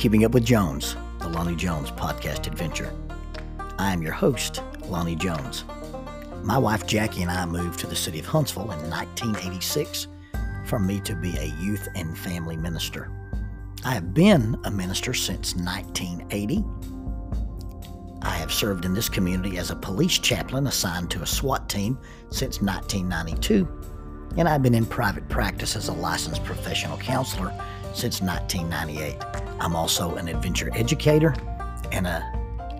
Keeping Up with Jones, the Lonnie Jones podcast adventure. I am your host, Lonnie Jones. My wife Jackie and I moved to the city of Huntsville in 1986 for me to be a youth and family minister. I have been a minister since 1980. I have served in this community as a police chaplain assigned to a SWAT team since 1992, and I've been in private practice as a licensed professional counselor since 1998. I'm also an adventure educator and an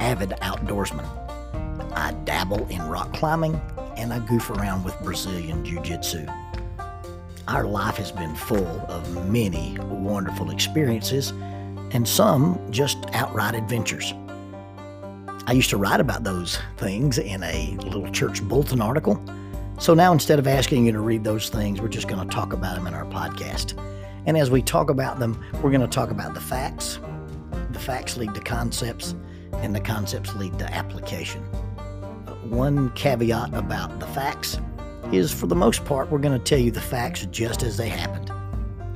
avid outdoorsman. I dabble in rock climbing and I goof around with Brazilian Jiu-Jitsu. Our life has been full of many wonderful experiences and some just outright adventures. I used to write about those things in a little church bulletin article. So now instead of asking you to read those things, we're just going to talk about them in our podcast. And as we talk about them, we're going to talk about the facts. The facts lead to concepts, and the concepts lead to application. One caveat about the facts is, for the most part, we're going to tell you the facts just as they happened.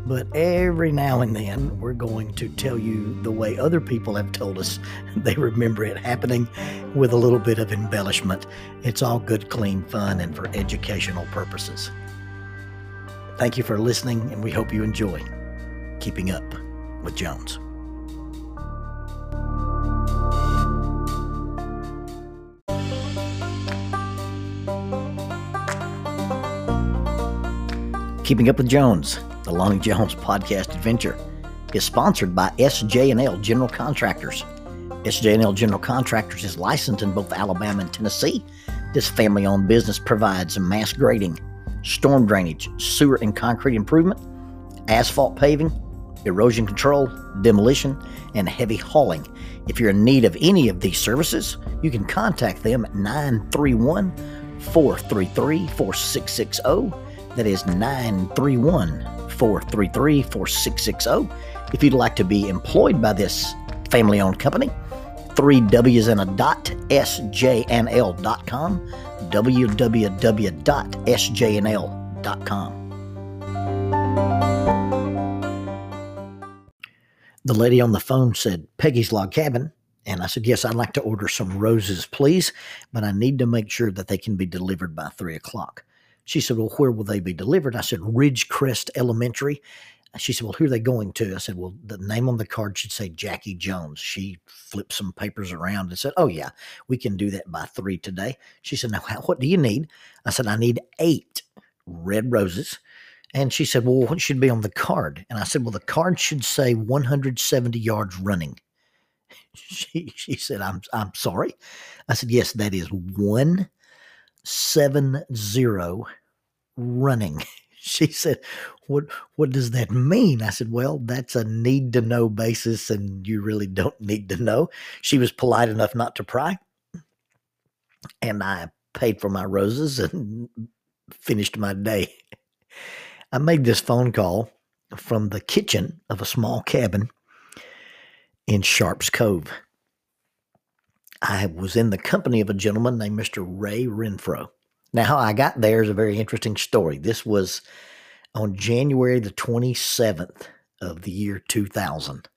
But every now and then, we're going to tell you the way other people have told us they remember it happening with a little bit of embellishment. It's all good, clean fun and for educational purposes. Thank you for listening, and we hope you enjoy Keeping Up with Jones. Keeping Up with Jones, the Lonnie Jones podcast adventure, is sponsored by SJ&L General Contractors. SJ&L General Contractors is licensed in both Alabama and Tennessee. This family-owned business provides mass grading, storm drainage, sewer and concrete improvement, asphalt paving, erosion control, demolition, and heavy hauling. If you're in need of any of these services, you can contact them at 931-433-4660. That is 931-433-4660. If you'd like to be employed by this family-owned company, www.sjnl.com, www.sjnl.com. The lady on the phone said, "Peggy's Log Cabin." And I said, "Yes, I'd like to order some roses, please, but I need to make sure that they can be delivered by 3 o'clock. She said, "Well, where will they be delivered?" I said, "Ridgecrest Elementary." She said, "Well, who are they going to?" I said, "Well, the name on the card should say Jackie Jones." She flipped some papers around and said, "Oh, yeah, we can do that by 3 today." She said, "Now, what do you need?" I said, "I need 8 red roses." And she said, "Well, what should be on the card?" And I said, "Well, the card should say 170 yards running." She said, I'm sorry. I said, "Yes, that is 170 running." She said, what does that mean? I said, "Well, that's a need-to-know basis, and you really don't need to know." She was polite enough not to pry, and I paid for my roses and finished my day. I made this phone call from the kitchen of a small cabin in Sharps Cove. I was in the company of a gentleman named Mr. Ray Renfro. Now, how I got there is a very interesting story. This was on January the 27th of the year 2000.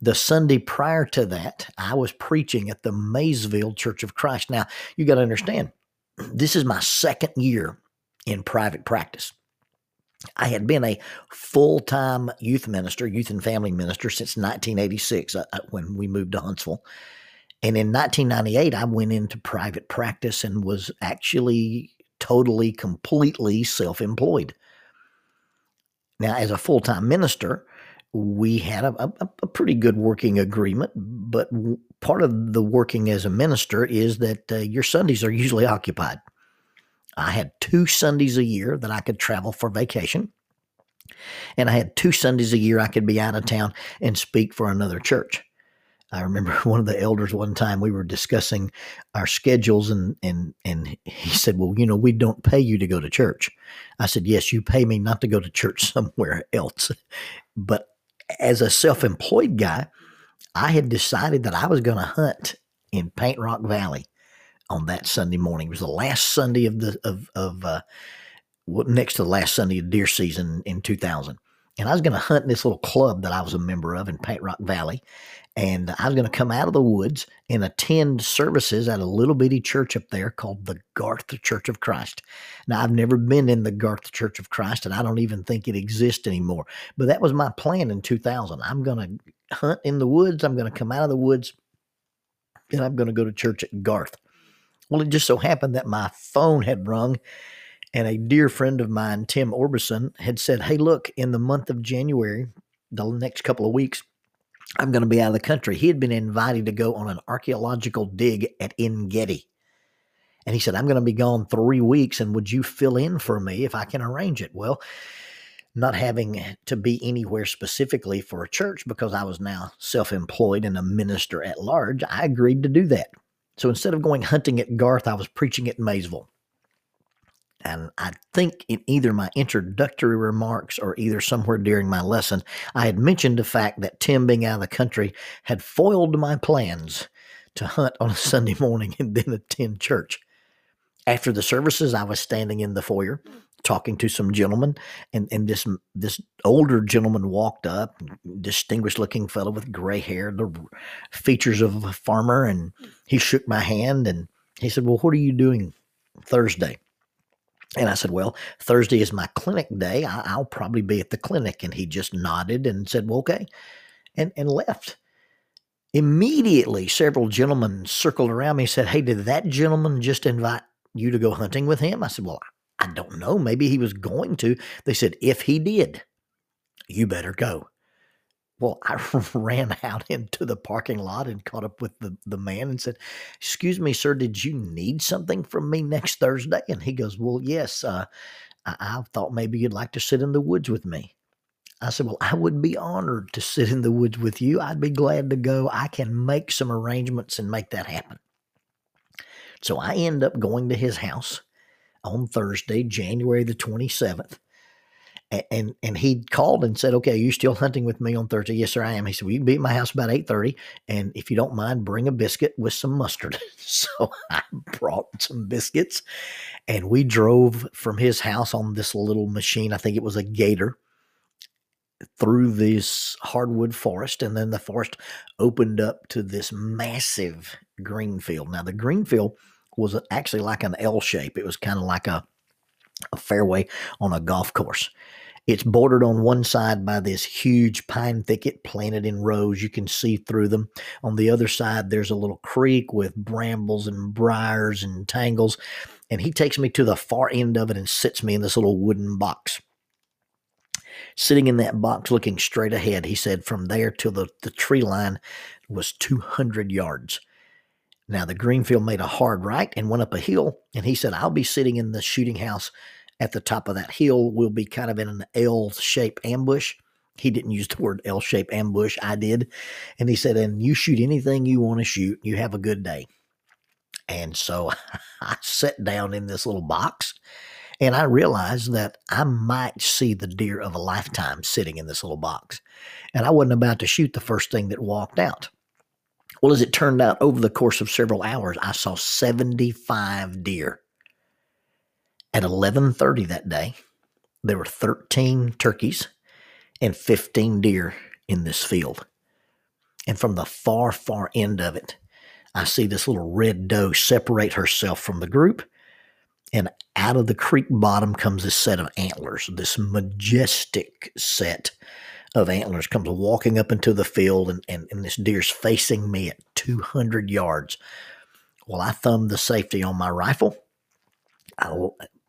The Sunday prior to that, I was preaching at the Maysville Church of Christ. Now, you got to understand, this is my second year in private practice. I had been a full-time youth minister, youth and family minister, since 1986 when we moved to Huntsville. And in 1998, I went into private practice and was actually totally, completely self-employed. Now, as a full-time minister, we had a pretty good working agreement, but part of the working as a minister is that your Sundays are usually occupied. I had 2 Sundays a year that I could travel for vacation, and I had 2 Sundays a year I could be out of town and speak for another church. I remember one of the elders one time, we were discussing our schedules, and he said, "Well, you know, we don't pay you to go to church." I said, "Yes, you pay me not to go to church somewhere else." But as a self-employed guy, I had decided that I was going to hunt in Paint Rock Valley on that Sunday morning. It was the last Sunday of next to the last Sunday of deer season in 2000. And I was going to hunt in this little club that I was a member of in Paint Rock Valley. And I was going to come out of the woods and attend services at a little bitty church up there called the Garth Church of Christ. Now, I've never been in the Garth Church of Christ, and I don't even think it exists anymore. But that was my plan in 2000. I'm going to hunt in the woods. I'm going to come out of the woods, and I'm going to go to church at Garth. Well, it just so happened that my phone had rung, and a dear friend of mine, Tim Orbison, had said, hey, look, in the month of January, the next couple of weeks, I'm going to be out of the country. He had been invited to go on an archaeological dig at En-Gedi. And he said, I'm going to be gone 3 weeks, and would you fill in for me if I can arrange it? Well, not having to be anywhere specifically for a church because I was now self-employed and a minister at large, I agreed to do that. So instead of going hunting at Garth, I was preaching at Maysville. And I think in either my introductory remarks or either somewhere during my lesson, I had mentioned the fact that Tim being out of the country had foiled my plans to hunt on a Sunday morning and then attend church. After the services, I was standing in the foyer talking to some gentlemen, and this older gentleman walked up, distinguished-looking fellow with gray hair, the features of a farmer, and he shook my hand, and he said, well, what are you doing Thursday? And I said, well, Thursday is my clinic day. I'll probably be at the clinic. And he just nodded and said, well, okay, and left. Immediately, several gentlemen circled around me and said, hey, did that gentleman just invite you to go hunting with him? I said, well, I don't know. Maybe he was going to. They said, if he did, you better go. Well, I ran out into the parking lot and caught up with the man and said, excuse me, sir, did you need something from me next Thursday? And he goes, well, yes, I thought maybe you'd like to sit in the woods with me. I said, well, I would be honored to sit in the woods with you. I'd be glad to go. I can make some arrangements and make that happen. So I end up going to his house on Thursday, January the 27th. And he called and said, okay, are you still hunting with me on Thursday? Yes, sir, I am. He said, well, you can be at my house about 8:30. And if you don't mind, bring a biscuit with some mustard. So I brought some biscuits and we drove from his house on this little machine. I think it was a Gator through this hardwood forest. And then the forest opened up to this massive green field. Now the green field was actually like an L shape. It was kind of like a fairway on a golf course. It's bordered on one side by this huge pine thicket planted in rows. You can see through them. On the other side, there's a little creek with brambles and briars and tangles. And he takes me to the far end of it and sits me in this little wooden box. Sitting in that box looking straight ahead, he said from there to the tree line was 200 yards. Now, the greenfield made a hard right and went up a hill, and he said, I'll be sitting in the shooting house at the top of that hill. We'll be kind of in an L-shaped ambush. He didn't use the word L-shaped ambush. I did. And he said, and you shoot anything you want to shoot. You have a good day. And so I sat down in this little box, and I realized that I might see the deer of a lifetime sitting in this little box. And I wasn't about to shoot the first thing that walked out. Well, as it turned out, over the course of several hours, I saw 75 deer. At 11:30 that day, there were 13 turkeys and 15 deer in this field. And from the far, far end of it, I see this little red doe separate herself from the group. And out of the creek bottom comes this set of antlers, this majestic set of antlers comes walking up into the field, and this deer's facing me at 200 yards. Well, I thumbed the safety on my rifle. I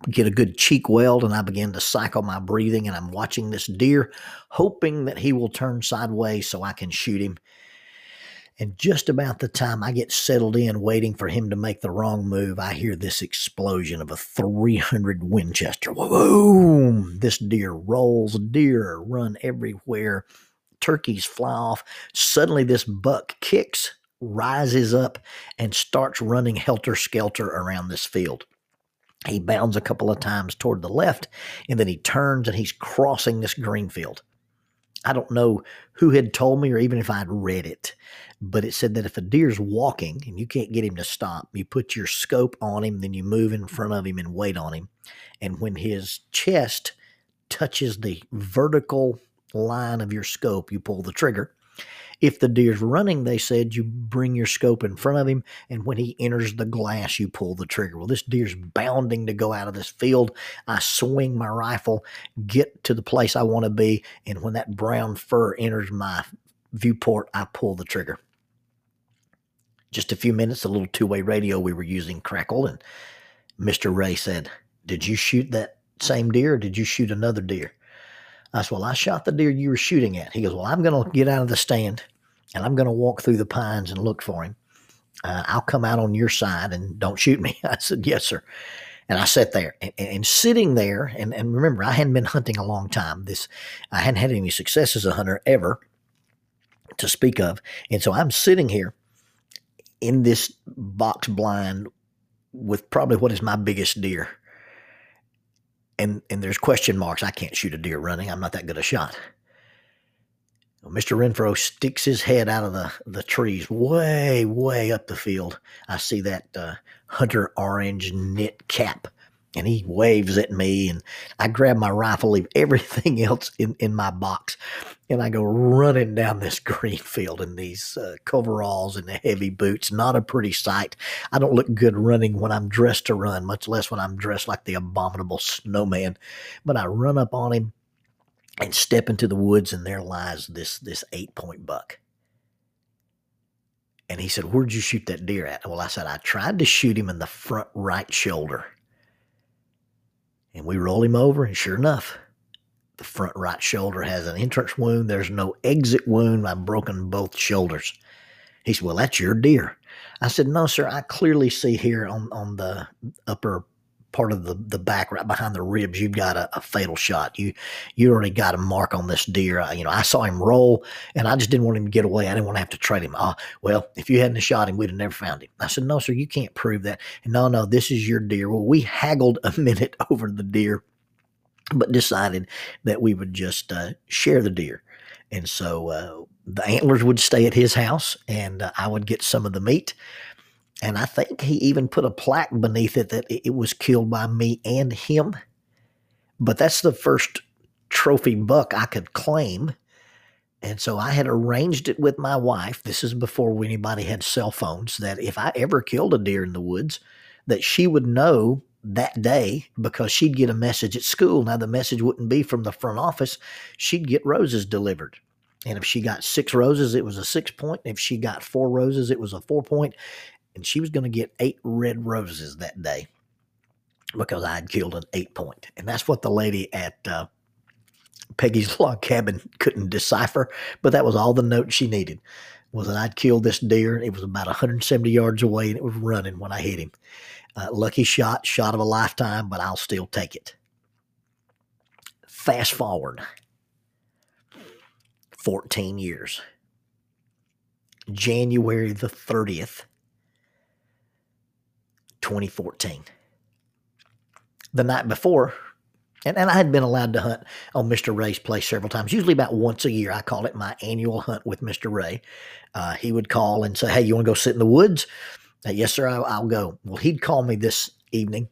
get a good cheek weld, and I begin to cycle my breathing, and I'm watching this deer, hoping that he will turn sideways so I can shoot him. And just about the time I get settled in, waiting for him to make the wrong move, I hear this explosion of a .300 Winchester. Boom! This deer rolls. Deer run everywhere. Turkeys fly off. Suddenly this buck kicks, rises up, and starts running helter-skelter around this field. He bounds a couple of times toward the left, and then he turns and he's crossing this green field. I don't know who had told me or even if I'd read it, but it said that if a deer's walking and you can't get him to stop, you put your scope on him, then you move in front of him and wait on him. And when his chest touches the vertical line of your scope, you pull the trigger. If the deer's running, they said, you bring your scope in front of him, and when he enters the glass, you pull the trigger. Well, this deer's bounding to go out of this field. I swing my rifle, get to the place I want to be, and when that brown fur enters my viewport, I pull the trigger. Just a few minutes, a little two-way radio we were using crackled, and Mr. Ray said, "Did you shoot that same deer, or did you shoot another deer?" I said, "Well, I shot the deer you were shooting at." He goes, "Well, I'm going to get out of the stand, and I'm going to walk through the pines and look for him. I'll come out on your side, and don't shoot me." I said, "Yes, sir." And I sat there. And sitting there, and remember, I hadn't been hunting a long time. I hadn't had any success as a hunter ever to speak of. And so I'm sitting here in this box blind with probably what is my biggest deer. And there's question marks. I can't shoot a deer running. I'm not that good a shot. Well, Mr. Renfro sticks his head out of the trees way, way up the field. I see that hunter orange knit cap, and he waves at me, and I grab my rifle, leave everything else in my box, and I go running down this green field in these coveralls and the heavy boots. Not a pretty sight. I don't look good running when I'm dressed to run, much less when I'm dressed like the abominable snowman. But I run up on him and step into the woods, and there lies this 8-point buck. And he said, "Where'd you shoot that deer at?" Well, I said, "I tried to shoot him in the front right shoulder." And we roll him over, and sure enough, the front right shoulder has an entrance wound. There's no exit wound. I've broken both shoulders. He said, "Well, that's your deer." I said, "No, sir. I clearly see here on the upper part of the back, right behind the ribs, you've got a fatal shot. You already got a mark on this deer. I saw him roll, and I just didn't want him to get away. I didn't want to have to trail him." "Oh, well, if you hadn't shot him, we'd have never found him." I said, "No, sir, you can't prove that." No, this is your deer. Well, we haggled a minute over the deer, but decided that we would just share the deer. And so the antlers would stay at his house, and I would get some of the meat. And I think he even put a plaque beneath it that it was killed by me and him. But that's the first trophy buck I could claim. And so I had arranged it with my wife. This is before anybody had cell phones, that if I ever killed a deer in the woods, that she would know that day, because she'd get a message at school. Now, the message wouldn't be from the front office. She'd get roses delivered. And if she got 6 roses, it was a 6-point. If she got 4 roses, it was a 4-point. And she was going to get 8 red roses that day because I had killed an 8-point. And that's what the lady at Peggy's Log Cabin couldn't decipher. But that was all the note she needed, was that I'd killed this deer. It was about 170 yards away, and it was running when I hit him. Lucky shot, shot of a lifetime, but I'll still take it. Fast forward 14 years. January the 30th, 2014. The night before, and I had been allowed to hunt on Mr. Ray's place several times, usually about once a year. I call it my annual hunt with Mr. Ray. He would call and say, "Hey, you want to go sit in the woods?" "Yes, sir, I'll go." Well, he'd call me this evening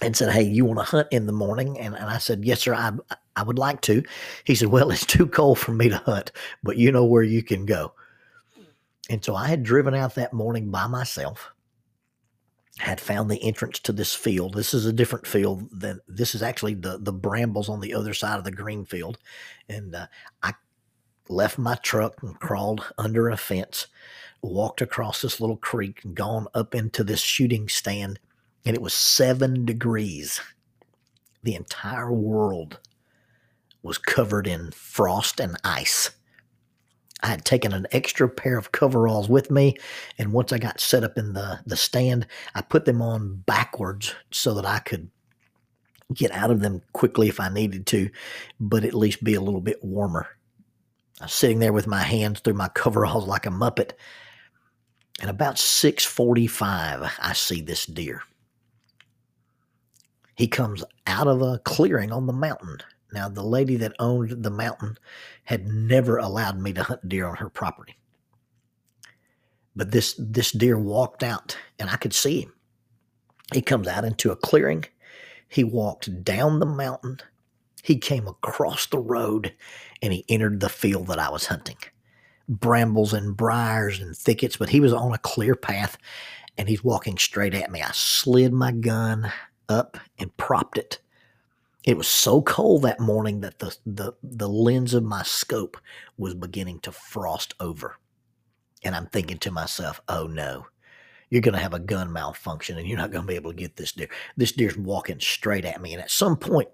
and said, "Hey, you want to hunt in the morning?" And I said, "Yes, sir, I would like to." He said, "Well, it's too cold for me to hunt, but you know where you can go." And so I had driven out that morning by myself, had found the entrance to this field. This is a different field. This is actually the brambles on the other side of the green field. And I left my truck and crawled under a fence, walked across this little creek, and gone up into this shooting stand. And it was 7 degrees. The entire world was covered in frost and ice. I had taken an extra pair of coveralls with me, and once I got set up in the stand, I put them on backwards so that I could get out of them quickly if I needed to, but at least be a little bit warmer. I was sitting there with my hands through my coveralls like a muppet, and about 6:45, I see this deer. He comes out of a clearing on the mountain. Now, the lady that owned the mountain had never allowed me to hunt deer on her property. But this deer walked out, and I could see him. He comes out into a clearing. He walked down the mountain. He came across the road and he entered the field that I was hunting. Brambles and briars and thickets, but he was on a clear path and he's walking straight at me. I slid my gun up and propped it. It was so cold that morning that the lens of my scope was beginning to frost over. And I'm thinking to myself, oh no, you're going to have a gun malfunction and you're not going to be able to get this deer. This deer's walking straight at me. And at some point,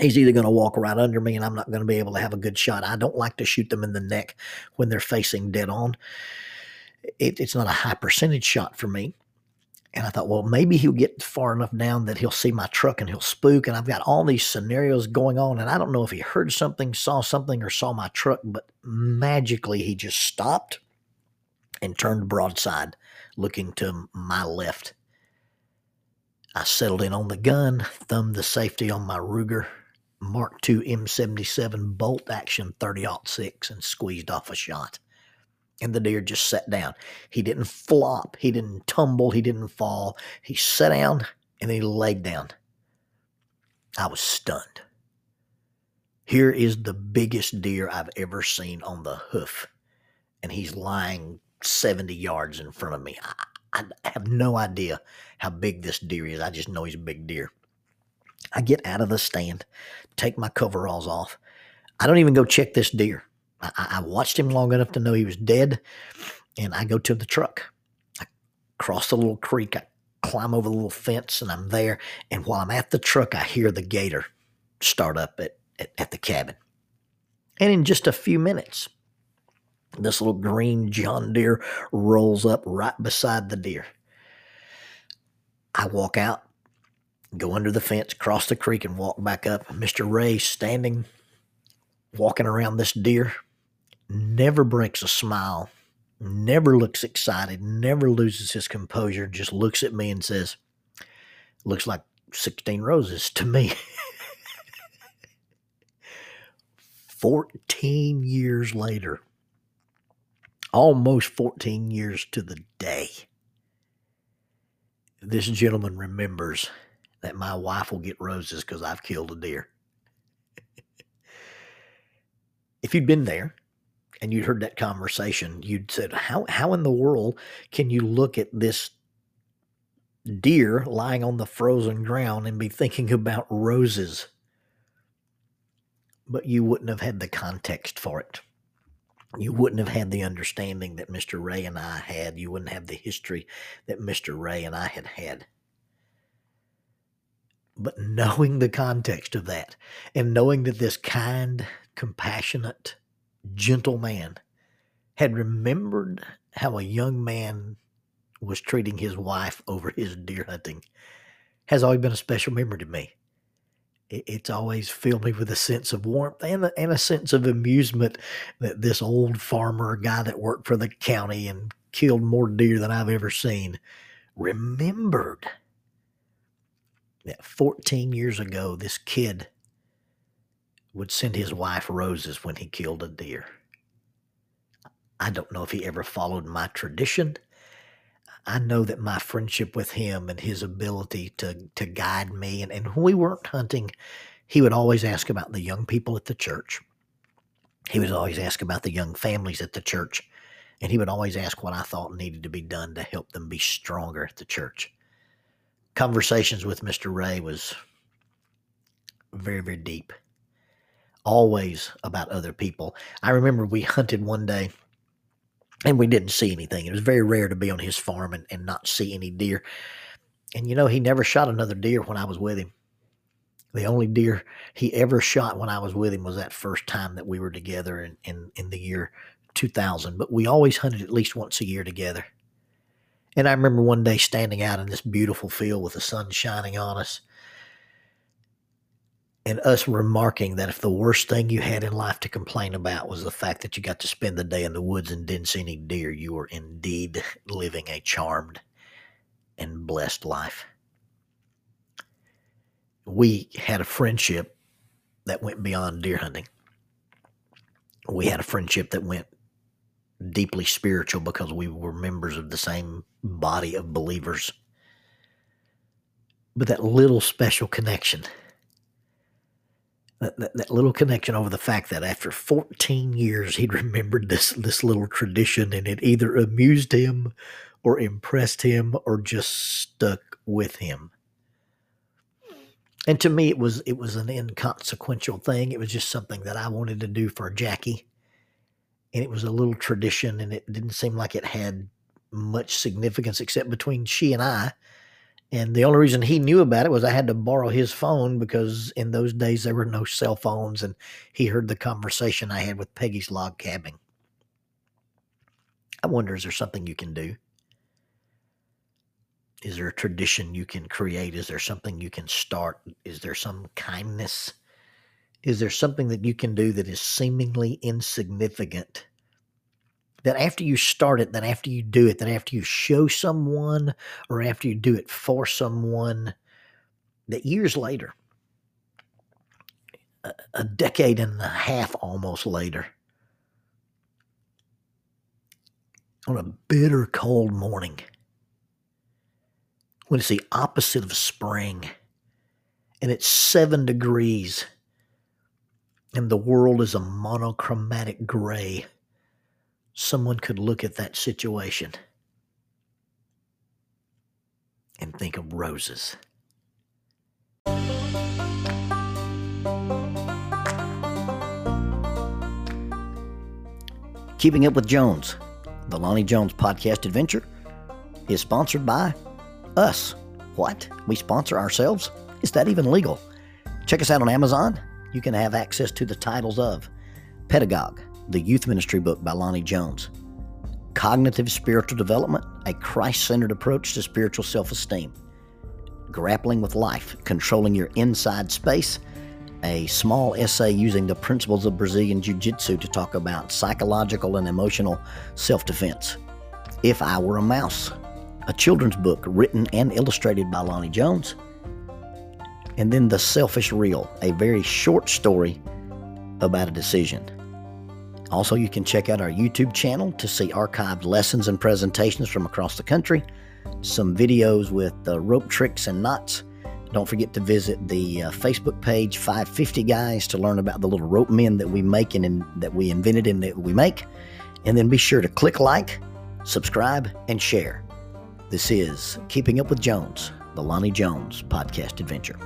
he's either going to walk right under me and I'm not going to be able to have a good shot. I don't like to shoot them in the neck when they're facing dead on. It's not a high percentage shot for me. And I thought, well, maybe he'll get far enough down that he'll see my truck and he'll spook. And I've got all these scenarios going on. And I don't know if he heard something, saw something, or saw my truck. But magically, he just stopped and turned broadside, looking to my left. I settled in on the gun, thumbed the safety on my Ruger Mark II M77 bolt action 30-06, and squeezed off a shot. And the deer just sat down. He didn't flop. He didn't tumble. He didn't fall. He sat down and he laid down. I was stunned. Here is the biggest deer I've ever seen on the hoof. And he's lying 70 yards in front of me. I have no idea how big this deer is. I just know he's a big deer. I get out of the stand, take my coveralls off. I don't even go check this deer. I watched him long enough to know he was dead, and I go to the truck. I cross the little creek. I climb over the little fence, and I'm there. And while I'm at the truck, I hear the gator start up at the cabin. And in just a few minutes, this little green John Deere rolls up right beside the deer. I walk out, go under the fence, cross the creek, and walk back up. Mr. Ray, standing, walking around this deer, never breaks a smile, never looks excited, never loses his composure, just looks at me and says, looks like 16 roses to me. 14 years later, almost 14 years to the day, this gentleman remembers that my wife will get roses because I've killed a deer. If you'd been there and you'd heard that conversation, you'd said, how in the world can you look at this deer lying on the frozen ground and be thinking about roses? But you wouldn't have had the context for it. You wouldn't have had the understanding that Mr. Ray and I had. You wouldn't have the history that Mr. Ray and I had. But knowing the context of that and knowing that this kind, compassionate, gentle man had remembered how a young man was treating his wife over his deer hunting has always been a special memory to me. It's always filled me with a sense of warmth and a sense of amusement that this old farmer, guy that worked for the county and killed more deer than I've ever seen, remembered that 14 years ago, this kid would send his wife roses when he killed a deer. I don't know if he ever followed my tradition. I know that my friendship with him and his ability to guide me, and when we weren't hunting, he would always ask about the young people at the church. He would always ask about the young families at the church, and he would always ask what I thought needed to be done to help them be stronger at the church. Conversations with Mr. Ray was very, very deep, always about other people. I remember we hunted one day, and we didn't see anything. It was very rare to be on his farm and not see any deer. And, you know, he never shot another deer when I was with him. The only deer he ever shot when I was with him was that first time that we were together in the year 2000. But we always hunted at least once a year together. And I remember one day standing out in this beautiful field with the sun shining on us, and us remarking that if the worst thing you had in life to complain about was the fact that you got to spend the day in the woods and didn't see any deer, you were indeed living a charmed and blessed life. We had a friendship that went beyond deer hunting. We had a friendship that went deeply spiritual because we were members of the same body of believers. But that little special connection that little connection over the fact that after 14 years, he'd remembered this little tradition, and it either amused him or impressed him or just stuck with him. And to me, it was an inconsequential thing. It was just something that I wanted to do for Jackie. And it was a little tradition, and it didn't seem like it had much significance except between she and I. And the only reason he knew about it was I had to borrow his phone, because in those days there were no cell phones, and he heard the conversation I had with Peggy's Log Cabin. I wonder, is there something you can do? Is there a tradition you can create? Is there something you can start? Is there some kindness? Is there something that you can do that is seemingly insignificant, that after you start it, then after you do it, then after you show someone or after you do it for someone, that years later, a decade and a half almost later, on a bitter cold morning, when it's the opposite of spring and it's 7 degrees and the world is a monochromatic gray, someone could look at that situation and think of roses. Keeping Up with Jones, the Lonnie Jones podcast adventure, is sponsored by us. What? We sponsor ourselves? Is that even legal? Check us out on Amazon. You can have access to the titles of Pedagogue, the youth ministry book by Lonnie Jones; Cognitive Spiritual Development, a Christ-centered approach to spiritual self-esteem; Grappling with Life, Controlling Your Inside Space, a small essay using the principles of Brazilian Jiu-Jitsu to talk about psychological and emotional self-defense; If I Were a Mouse, a children's book written and illustrated by Lonnie Jones; and then The Selfish Reel, a very short story about a decision. Also, you can check out our YouTube channel to see archived lessons and presentations from across the country, some videos with rope tricks and knots. Don't forget to visit the Facebook page, 550 Guys, to learn about the little rope men that we make and that we invented and that we make. And then be sure to click like, subscribe, and share. This is Keeping Up with Jones, the Lonnie Jones podcast adventure.